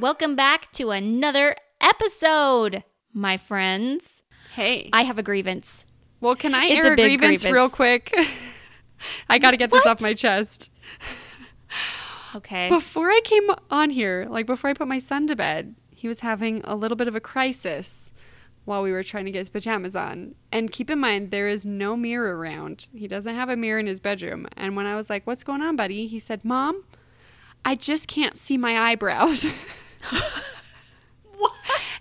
Welcome back to another episode, my friends. Hey. I have a grievance. Well, can I air a grievance real quick? I got to get this off my chest. Okay. Before I came on here, like before I put my son to bed, he was having a little bit of a crisis while we were trying to get his pajamas on. And keep in mind, there is no mirror around. He doesn't have a mirror in his bedroom. And when I was like, what's going on, buddy? He said, Mom, I just can't see my eyebrows. What?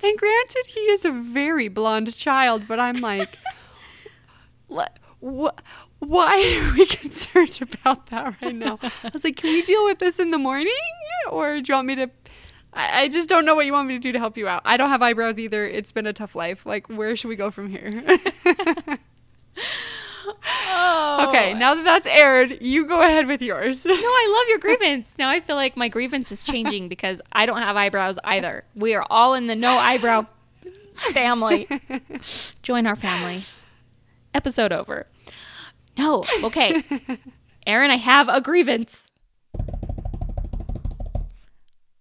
And granted, he is a very blonde child, but I'm like, why are we concerned about that right now? I was like, can we deal with this in the morning? Or do you want me to... I just don't know what you want me to do to help you out. I don't have eyebrows either. It's been a tough life. Like, where should we go from here? Oh. Okay, now that that's aired, you go ahead with yours. No, I love your grievance. Now I feel like my grievance is changing because I don't have eyebrows either. We are all in the no eyebrow family. Join our family. Episode over. No, okay. Erin, I have a grievance.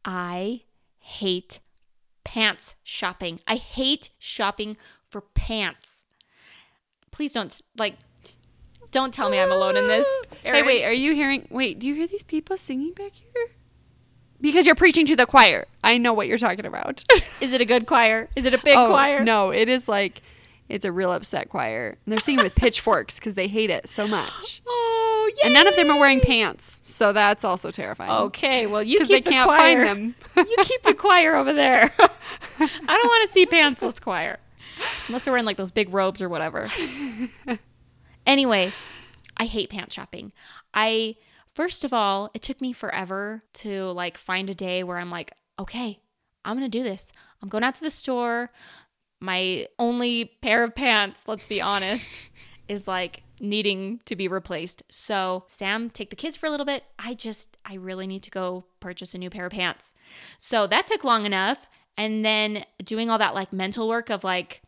I hate pants shopping. I hate shopping for pants. Please don't tell me I'm alone in this. Erin. Hey, wait, are you hearing? Wait, do you hear these people singing back here? Because you're preaching to the choir. I know what you're talking about. Is it a good choir? Is it a big choir? No, it is like, it's a real upset choir. They're singing with pitchforks because they hate it so much. Yay! And none of them are wearing pants, so that's also terrifying. Okay, well, you keep the choir. Because they can't find them. You keep the choir over there. I don't want to see pantsless choir. Unless they're wearing, like, those big robes or whatever. Anyway, I hate pants shopping. First of all, it took me forever to, like, find a day where I'm like, okay, I'm going to do this. I'm going out to the store. My only pair of pants, let's be honest, is, like, needing to be replaced. So Sam, take the kids for a little bit. I really need to go purchase a new pair of pants. So that took long enough. And then doing all that like mental work of like,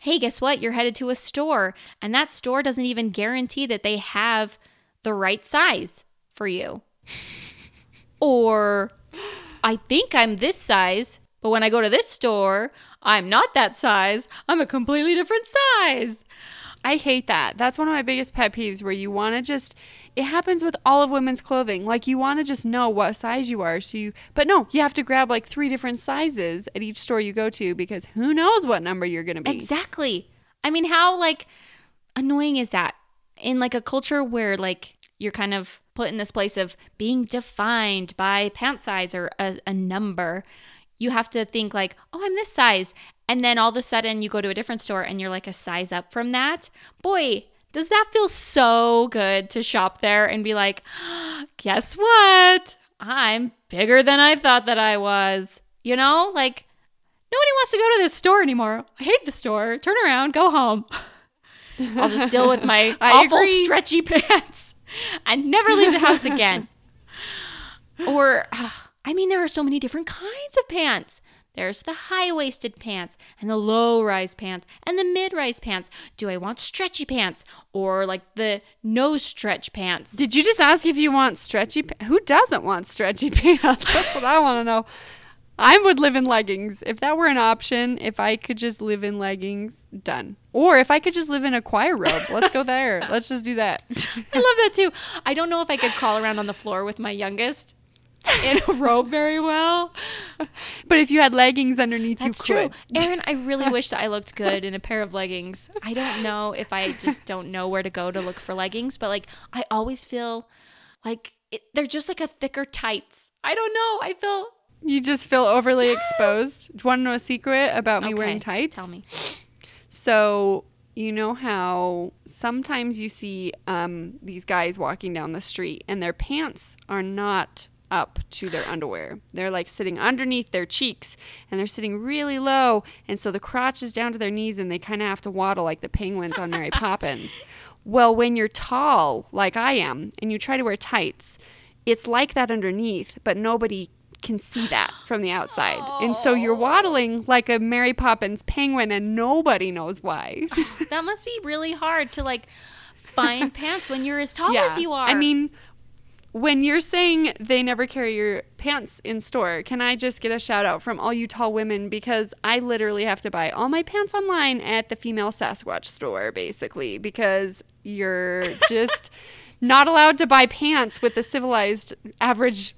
hey, guess what? You're headed to a store and that store doesn't even guarantee that they have the right size for you. Or I think I'm this size, but when I go to this store, I'm not that size. I'm a completely different size. I hate that. That's one of my biggest pet peeves where you want to just, it happens with all of women's clothing. Like you want to just know what size you are. But no, you have to grab like 3 different sizes at each store you go to because who knows what number you're going to be. Exactly. I mean, how like annoying is that in like a culture where like you're kind of put in this place of being defined by pant size or a number. You have to think like, oh, I'm this size. And then all of a sudden you go to a different store and you're like a size up from that. Boy, does that feel so good to shop there and be like, guess what? I'm bigger than I thought that I was. You know, like nobody wants to go to this store anymore. I hate the store. Turn around, go home. I'll just deal with my awful stretchy pants and never leave the house again. Or, I mean, there are so many different kinds of pants. There's the high-waisted pants and the low-rise pants and the mid-rise pants. Do I want stretchy pants or like the no-stretch pants? Did you just ask if you want stretchy pants? Who doesn't want stretchy pants? That's what I want to know. I would live in leggings. If that were an option, if I could just live in leggings, done. Or if I could just live in a choir robe, let's go there. Let's just do that. I love that too. I don't know if I could crawl around on the floor with my youngest in a robe very well. But if you had leggings underneath, that's you could. That's true. Erin, I really wish that I looked good in a pair of leggings. I don't know if I just don't know where to go to look for leggings, but like I always feel like they're just like a thicker tights. I don't know. I feel... You just feel overly exposed. Do you want to know a secret about me wearing tights? Tell me. So... You know how sometimes you see these guys walking down the street and their pants are not up to their underwear. They're like sitting underneath their cheeks and they're sitting really low. And so the crotch is down to their knees and they kind of have to waddle like the penguins on Mary Poppins. Well, when you're tall like I am and you try to wear tights, it's like that underneath, but nobody can see that from the outside. Oh. And so you're waddling like a Mary Poppins penguin and nobody knows why. That must be really hard to like find pants when you're as tall as you are. I mean, when you're saying they never carry your pants in store, can I just get a shout out from all you tall women? Because I literally have to buy all my pants online at the female Sasquatch store, basically, because you're just not allowed to buy pants with the civilized average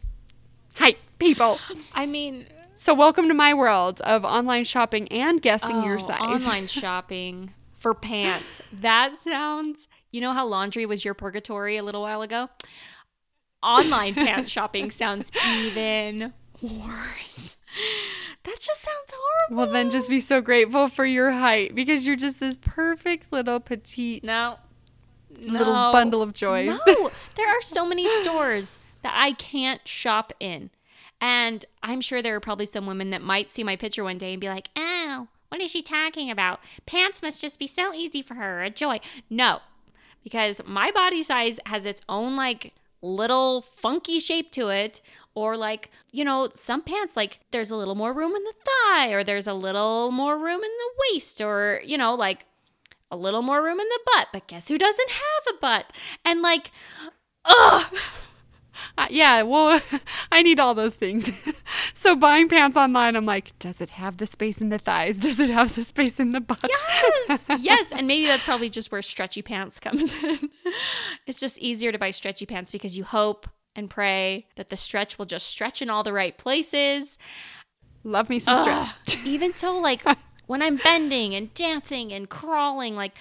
height people. I mean, so welcome to my world of online shopping and guessing your size. Online shopping for pants. That sounds, you know how laundry was your purgatory a little while ago? Online pants shopping sounds even worse. That just sounds horrible. Well, then just be so grateful for your height, because you're just this perfect little petite little bundle of joy. No, there are so many stores that I can't shop in. And I'm sure there are probably some women that might see my picture one day and be like, oh, what is she talking about? Pants must just be so easy for her, a joy. No, because my body size has its own like little funky shape to it, or like, you know, some pants, like there's a little more room in the thigh, or there's a little more room in the waist, or, you know, like a little more room in the butt. But guess who doesn't have a butt? And like, ugh. Yeah, well, I need all those things. So buying pants online, I'm like, does it have the space in the thighs? Does it have the space in the butt? Yes, yes. And maybe that's probably just where stretchy pants comes in. It's just easier to buy stretchy pants because you hope and pray that the stretch will just stretch in all the right places. Love me some stretch. Even so, like when I'm bending and dancing and crawling, like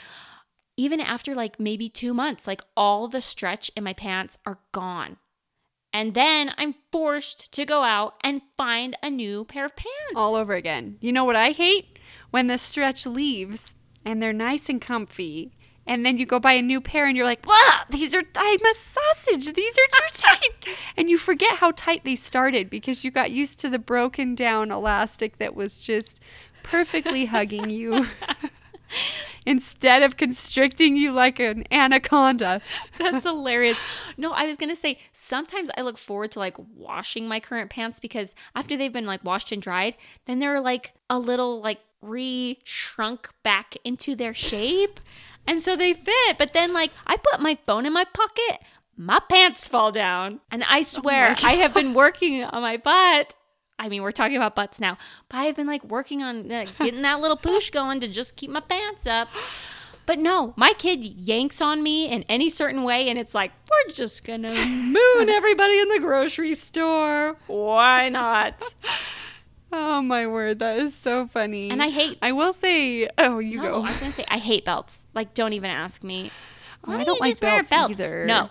even after like maybe 2 months, like all the stretch in my pants are gone. And then I'm forced to go out and find a new pair of pants. All over again. You know what I hate? When the stretch leaves and they're nice and comfy, and then you go buy a new pair and you're like, wow, I'm a sausage. These are too tight. And you forget how tight they started because you got used to the broken down elastic that was just perfectly hugging you. Instead of constricting you like an anaconda. That's hilarious. No, I was going to say, sometimes I look forward to like washing my current pants, because after they've been like washed and dried, then they're like a little like re-shrunk back into their shape. And so they fit. But then like I put my phone in my pocket, my pants fall down. And I swear I have been working on my butt. I mean, we're talking about butts now, but I've been like working on getting that little poosh going to just keep my pants up. But no, my kid yanks on me in any certain way, and it's like, we're just going to moon everybody in the grocery store. Why not? Oh, my word. That is so funny. And I will say, go. I was going to say, I hate belts. Like, don't even ask me. Why I don't like belts either. No,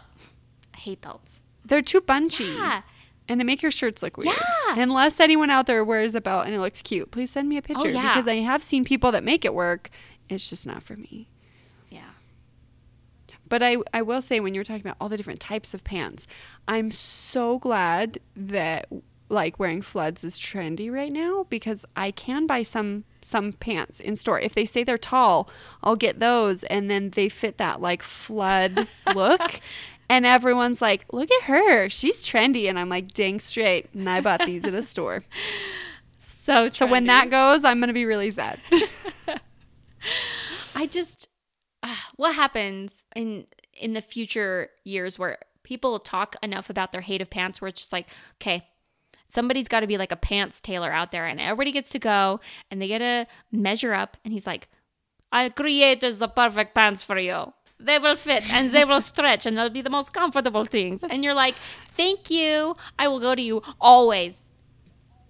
I hate belts. They're too bunchy. Yeah. And they make your shirts look weird. Yeah. Unless anyone out there wears a belt and it looks cute, please send me a picture. Oh, yeah. Because I have seen people that make it work. It's just not for me. Yeah. But I will say, when you were talking about all the different types of pants, I'm so glad that like wearing floods is trendy right now, because I can buy some pants in store. If they say they're tall, I'll get those, and then they fit that like flood look. And everyone's like, look at her. She's trendy. And I'm like, dang straight. And I bought these at a store. So trendy. So when that goes, I'm going to be really sad. I just, what happens in the future years where people talk enough about their hate of pants where it's just like, okay, somebody's got to be like a pants tailor out there. And everybody gets to go and they get to measure up. And he's like, I created the perfect pants for you. They will fit and they will stretch and they'll be the most comfortable things. And you're like, thank you. I will go to you always.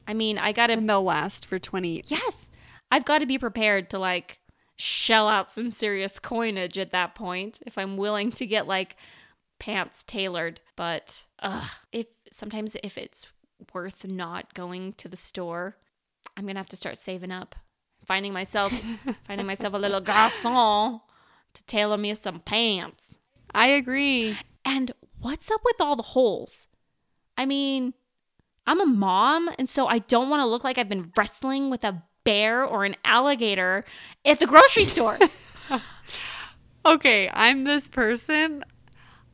I mean, I got to. And they'll last for 20 years. Yes. I've got to be prepared to like shell out some serious coinage at that point if I'm willing to get like pants tailored. But if it's worth not going to the store, I'm going to have to start saving up, finding myself a little garçon to tailor me some pants. I agree. And what's up with all the holes? I mean, I'm a mom, and so I don't want to look like I've been wrestling with a bear or an alligator at the grocery store. Okay, I'm this person.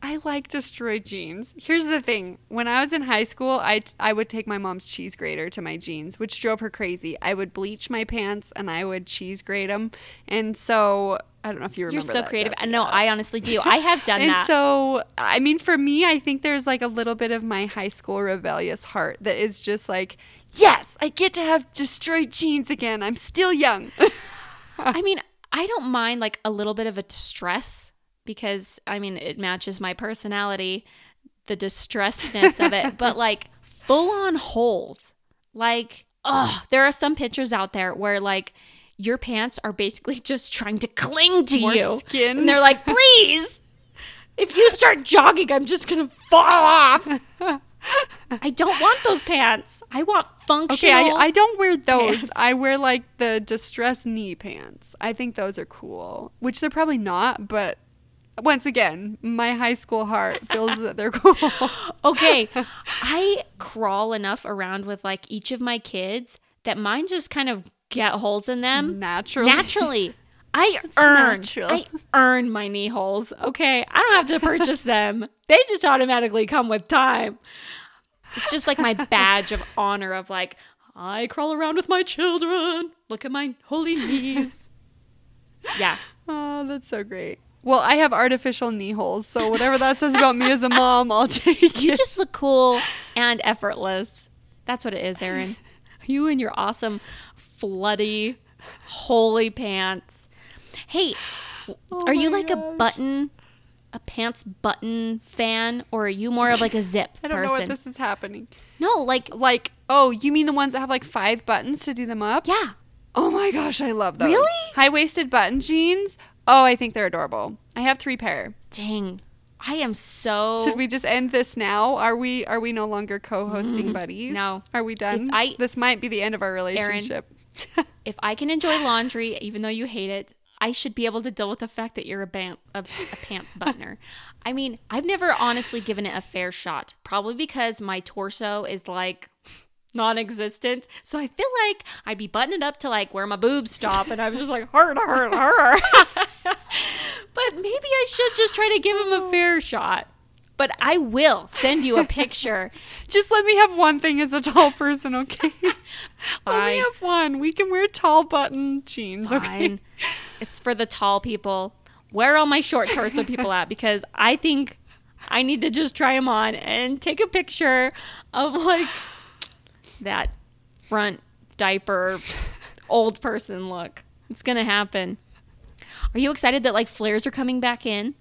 I like destroyed jeans. Here's the thing. When I was in high school, I would take my mom's cheese grater to my jeans, which drove her crazy. I would bleach my pants, and I would cheese grate them. And so I don't know if you remember. You're so creative. Jessica. No, I honestly do. I have done and that. And so, I mean, for me, I think there's like a little bit of my high school rebellious heart that is just like, yes, I get to have destroyed jeans again. I'm still young. I mean, I don't mind like a little bit of a distress because, I mean, it matches my personality, the distressedness of it, but like full on holes. Like, oh, there are some pictures out there where like your pants are basically just trying to cling to you. Skin. And they're like, please, if you start jogging, I'm just going to fall off. I don't want those pants. I want functional. Okay, I don't wear those. Pants. I wear like the distressed knee pants. I think those are cool, which they're probably not. But once again, my high school heart feels that they're cool. Okay, I crawl enough around with like each of my kids that mine just kind of get holes in them naturally. I earn my knee holes. Okay, I don't have to purchase them. They just automatically come with time. It's just like my badge of honor of like, I crawl around with my children. Look at my holy knees. Yeah. Oh, that's so great. Well, I have artificial knee holes, so whatever that says about me as a mom, I'll take it. You just look cool and effortless. That's what it is, Erin. You and your awesome, floody, holy pants. Hey, are you like a pants button fan, or are you more of like a zip person? I don't know what this is happening. No, like oh, you mean the ones that have like 5 buttons to do them up? Yeah. Oh my gosh, I love those. Really? High-waisted button jeans. Oh, I think they're adorable. I have 3 pair. Dang. I am so... Should we just end this now? Are we no longer co-hosting buddies? No. Are we done? This might be the end of our relationship. Erin, if I can enjoy laundry, even though you hate it, I should be able to deal with the fact that you're a pants buttoner. I mean, I've never honestly given it a fair shot, probably because my torso is like non-existent. So I feel like I'd be buttoning up to like where my boobs stop, and I'm just like, hurt. But maybe I should just try to give him a fair shot. But I will send you a picture. Just let me have one thing as a tall person, okay? Let me have one. We can wear tall button jeans, okay? It's for the tall people. Where are all my short torso people at? Because I think I need to just try them on and take a picture of, like, that front diaper old person look. It's going to happen. Are you excited that, like, flares are coming back in?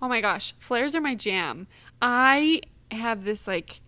Oh my gosh, flares are my jam. I have this like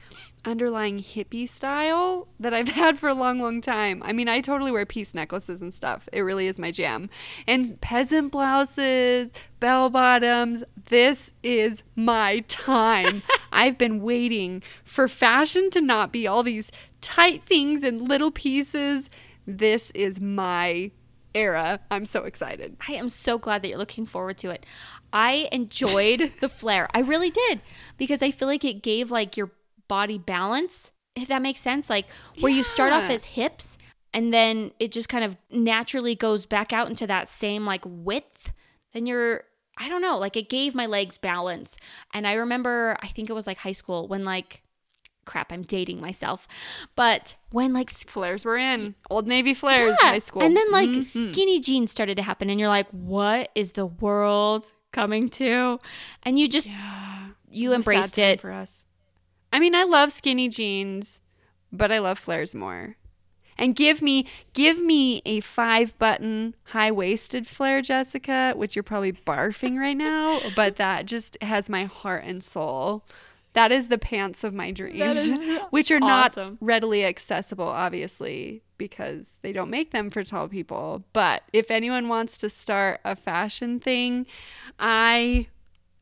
underlying hippie style that I've had for a long, long time. I mean, I totally wear peace necklaces and stuff. It really is my jam. And peasant blouses, bell bottoms, this is my time. I've been waiting for fashion to not be all these tight things and little pieces. This is my era. I'm so excited. I am so glad that you're looking forward to it. I enjoyed the flare. I really did, because I feel like it gave like your body balance, if that makes sense. Like where you start off as hips and then it just kind of naturally goes back out into that same like width. Then you're, I don't know, like it gave my legs balance. And I remember, I think it was like high school when like, crap, I'm dating myself. But when like flares were in, Old Navy flares in high school. And then like skinny jeans started to happen and you're like, what is the world coming to? And you just you embraced it. For us, I mean, I love skinny jeans, but I love flares more. And give me a 5-button high-waisted flare, Jessica, which you're probably barfing right now, but that just has my heart and soul. That is the pants of my dreams, which are awesome. Not readily accessible, obviously, because they don't make them for tall people. But if anyone wants to start a fashion thing, I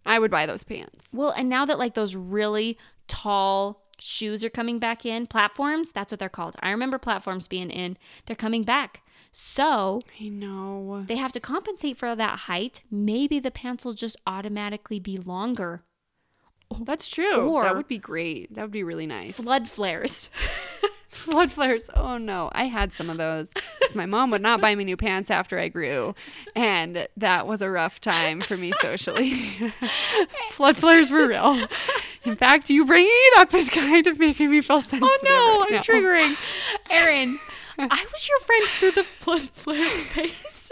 would buy those pants. Well, and now that like those really tall shoes are coming back in, platforms, that's what they're called. I remember platforms being in. They're coming back. So I know they have to compensate for that height. Maybe the pants will just automatically be longer. That's true. Or that would be great. That would be really nice. Flood flares. Flood flares. Oh, no. I had some of those because my mom would not buy me new pants after I grew. And that was a rough time for me socially. Flood flares were real. In fact, you bringing it up is kind of making me feel sensitive. Oh, no. Right, I'm triggering. Erin, I was your friend through the flood flare phase.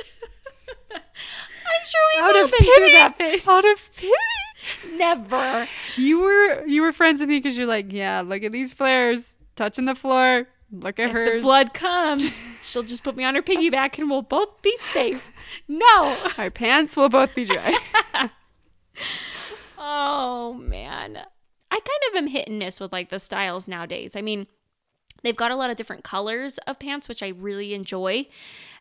pity. Do that face. Out of pity. Never. You were friends with me because you're like, yeah, look at these flares touching the floor. Look at hers. If the blood comes, she'll just put me on her piggyback and we'll both be safe. No. Our pants will both be dry. Oh, man. I kind of am hit and miss with like the styles nowadays. I mean, they've got a lot of different colors of pants, which I really enjoy.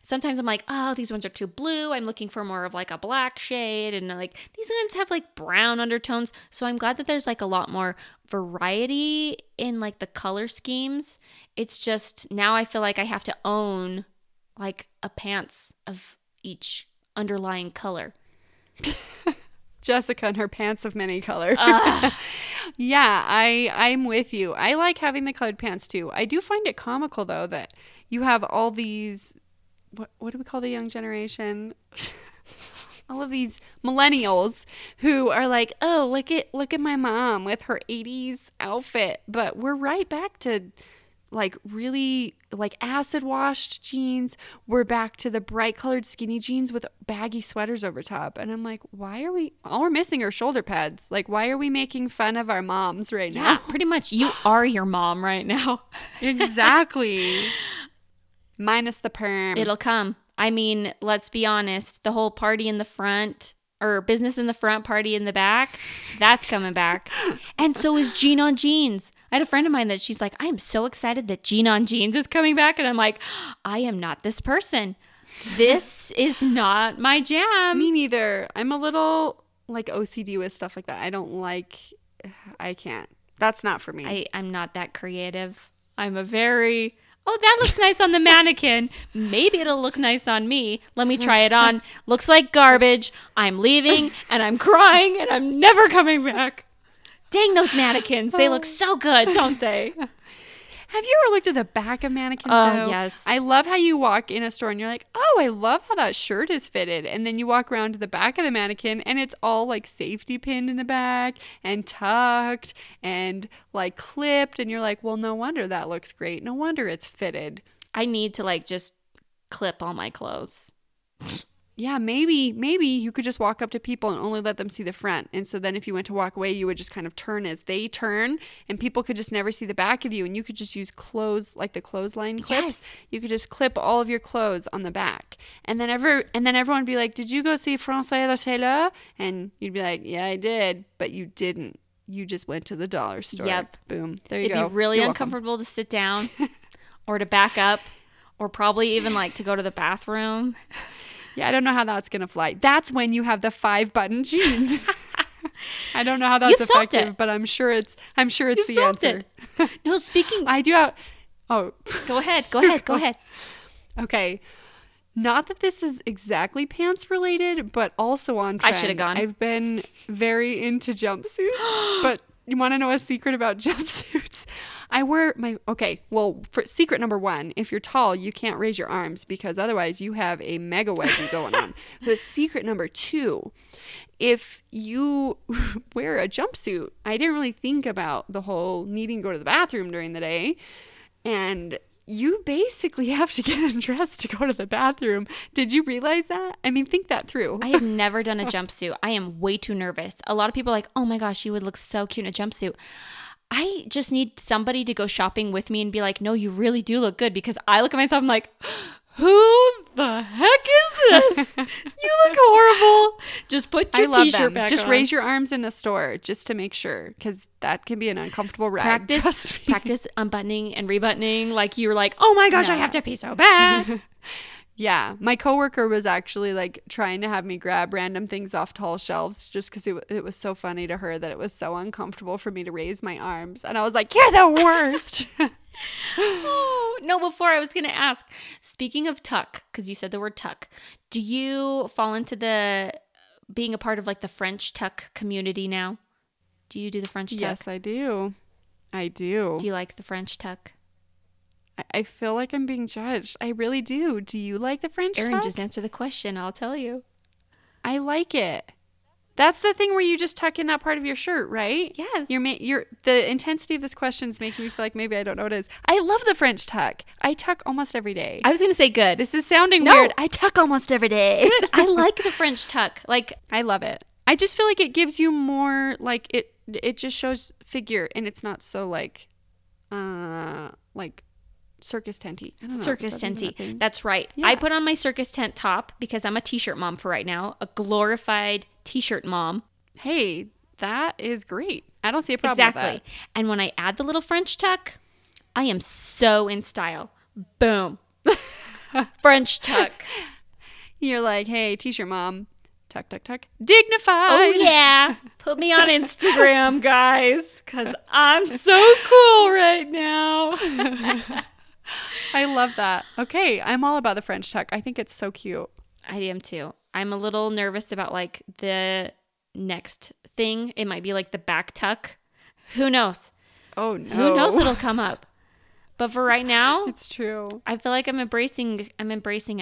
Sometimes I'm like, oh, these ones are too blue. I'm looking for more of like a black shade. And like these ones have like brown undertones. So I'm glad that there's like a lot more variety in like the color schemes. It's just now I feel like I have to own like a pants of each underlying color. Jessica and her pants of many colors. Yeah, I'm with you. I like having the colored pants too. I do find it comical though that you have all these, what do we call the young generation? All of these millennials who are like, oh, look at my mom with her 80s outfit. But we're right back to like really like acid washed jeans. We're back to the bright colored skinny jeans with baggy sweaters over top. And I'm like, why are we, all we're missing are shoulder pads. Like, why are we making fun of our moms right now? Yeah, pretty much. You are your mom right now. Exactly. Minus the perm. It'll come. I mean, let's be honest. The whole party in the front, or business in the front, party in the back, that's coming back. And so is jean on jeans. I had a friend of mine that she's like, I am so excited that jean on jeans is coming back. And I'm like, I am not this person. This is not my jam. Me neither. I'm a little like OCD with stuff like that. I don't like, I can't. That's not for me. I'm not that creative. I'm a very... oh, that looks nice on the mannequin. Maybe it'll look nice on me. Let me try it on. Looks like garbage. I'm leaving and I'm crying and I'm never coming back. Dang those mannequins. They look so good, don't they? Have you ever looked at the back of mannequins? Oh, yes. I love how you walk in a store and you're like, oh, I love how that shirt is fitted. And then you walk around to the back of the mannequin and it's all like safety pinned in the back and tucked and like clipped. And you're like, well, no wonder that looks great. No wonder it's fitted. I need to like just clip all my clothes. Yeah, maybe you could just walk up to people and only let them see the front. And so then if you went to walk away, you would just kind of turn as they turn and people could just never see the back of you. And you could just use clothes, like the clothesline clips. Yes. You could just clip all of your clothes on the back. And then everyone would be like, did you go see François Leceleur? And you'd be like, yeah, I did. But you didn't. You just went to the dollar store. Yep. Boom. There you go. It'd be really uncomfortable to sit down or to back up or probably even like to go to the bathroom. Yeah, I don't know how that's going to fly. That's when you have the 5-button jeans. I don't know how that's effective, but I'm sure it's the answer. It. No, speaking. I do have. Oh, go ahead. Okay. Not that this is exactly pants related, but also on trend. I should have gone. I've been very into jumpsuits, but you want to know a secret about jumpsuits? I wear my, okay, well, for secret number one, if you're tall, you can't raise your arms because otherwise you have a mega wedgie going on. But secret number two, if you wear a jumpsuit, I didn't really think about the whole needing to go to the bathroom during the day. And you basically have to get undressed to go to the bathroom. Did you realize that? I mean, think that through. I have never done a jumpsuit. I am way too nervous. A lot of people are like, oh my gosh, you would look so cute in a jumpsuit. I just need somebody to go shopping with me and be like, no, you really do look good, because I look at myself and I'm like, who the heck is this? You look horrible. Just put your t-shirt back on. Just raise your arms in the store just to make sure, because that can be an uncomfortable ride. Practice unbuttoning and rebuttoning. Like you're like, oh my gosh, yeah. I have to pee so bad. Yeah, my coworker was actually like trying to have me grab random things off tall shelves just because it was so funny to her that it was so uncomfortable for me to raise my arms. And I was like, you're the worst. Oh, no, before I was going to ask, speaking of tuck, because you said the word tuck, do you fall into the being a part of like the French tuck community now? Do you do the French tuck? Yes, I do. I do. Do you like the French tuck? I feel like I'm being judged. I really do. Do you like the French tuck? Erin, just answer the question. I'll tell you. I like it. That's the thing where you just tuck in that part of your shirt, right? Yes. The intensity of this question is making me feel like maybe I don't know what it is. I love the French tuck. I tuck almost every day. I was going to say good. This is sounding weird. I tuck almost every day. I like the French tuck. Like, I love it. I just feel like it gives you more, like, it just shows figure, and it's not so, like circus tenty. I don't know. Circus tenty. That's right. Yeah. I put on my circus tent top because I'm a t-shirt mom for right now, a glorified t-shirt mom. Hey, that is great. I don't see a problem with that. And when I add the little French tuck, I am so in style. Boom. French tuck. You're like, hey, t-shirt mom. Tuck, tuck, tuck. Dignified. Oh, yeah. Put me on Instagram, guys, because I'm so cool right now. I love that. Okay. I'm all about the French tuck. I think it's so cute. I am too. I'm a little nervous about like the next thing. It might be like the back tuck. Who knows? Oh, no. Who knows what'll come up? But for right now, it's true. I feel like I'm embracing it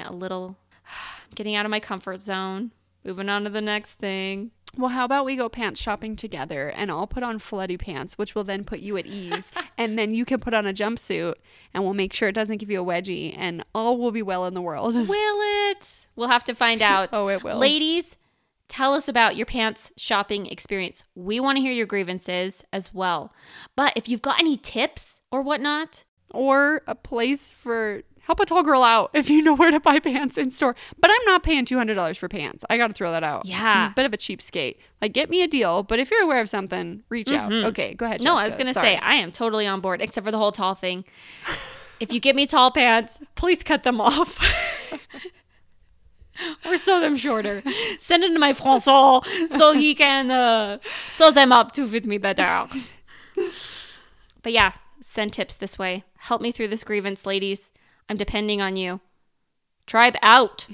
a little. I'm getting out of my comfort zone. Moving on to the next thing. Well, how about we go pants shopping together and I'll put on floody pants, which will then put you at ease. And then you can put on a jumpsuit and we'll make sure it doesn't give you a wedgie and all will be well in the world. Will it? We'll have to find out. Oh, it will. Ladies, tell us about your pants shopping experience. We want to hear your grievances as well. But if you've got any tips or whatnot. Or a place for... Help a tall girl out if you know where to buy pants in store. But I'm not paying $200 for pants. I got to throw that out. Yeah. I'm a bit of a cheapskate. Like, get me a deal. But if you're aware of something, reach out. Okay, go ahead, Jessica. No, I was going to say, I am totally on board, except for the whole tall thing. If you give me tall pants, please cut them off. Or sew them shorter. Send them to my François so he can sew them up to fit me better. But yeah, send tips this way. Help me through this grievance, ladies. I'm depending on you. Tribe out.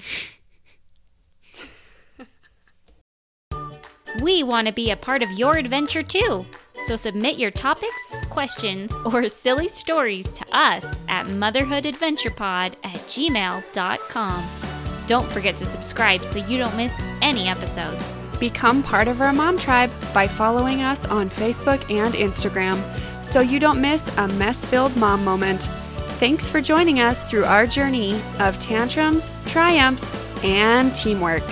We want to be a part of your adventure too. So submit your topics, questions, or silly stories to us at motherhoodadventurepod@gmail.com. Don't forget to subscribe so you don't miss any episodes. Become part of our mom tribe by following us on Facebook and Instagram so you don't miss a mess-filled mom moment. Thanks for joining us through our journey of tantrums, triumphs, and teamwork.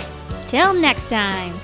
Till next time.